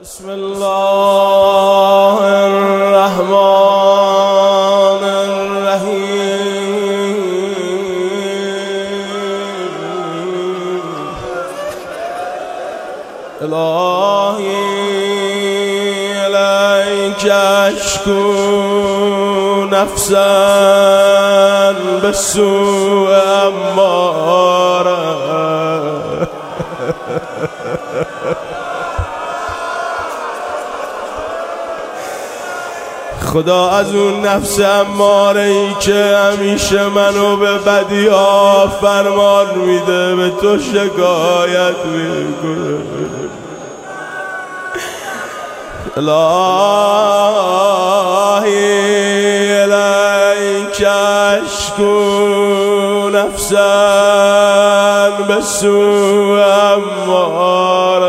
بسم الله الرحمن الرحیم الهی الیک اشکو نفسا بالسوء اماره خدا از اون نفس اماره ای که همیشه منو به بدی ها فرمان میده به تو شکایت میکنه. الهی الیک اشکو نفسا بالسوء اماره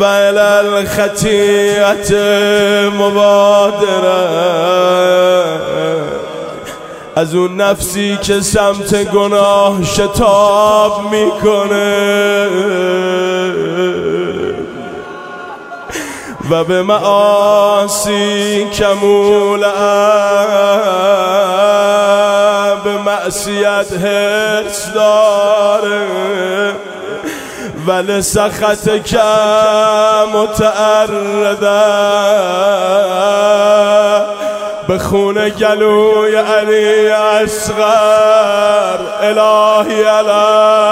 و الی الخطیئة مبادره، از اون نفسی که سمت گناه شتاب میکنه و به معاصی کمول به معصیت حرص داره ولی سخت کم متعرده به خون گلوی علی اصغر. الهی الهی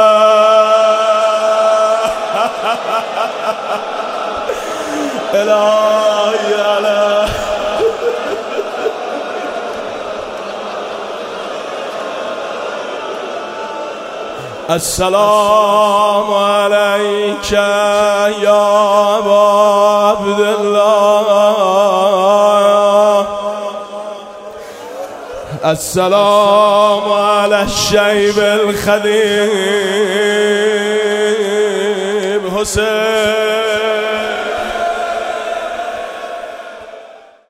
السلام عليك يا أبا عبد الله، السلام على الشيب الخديب حسين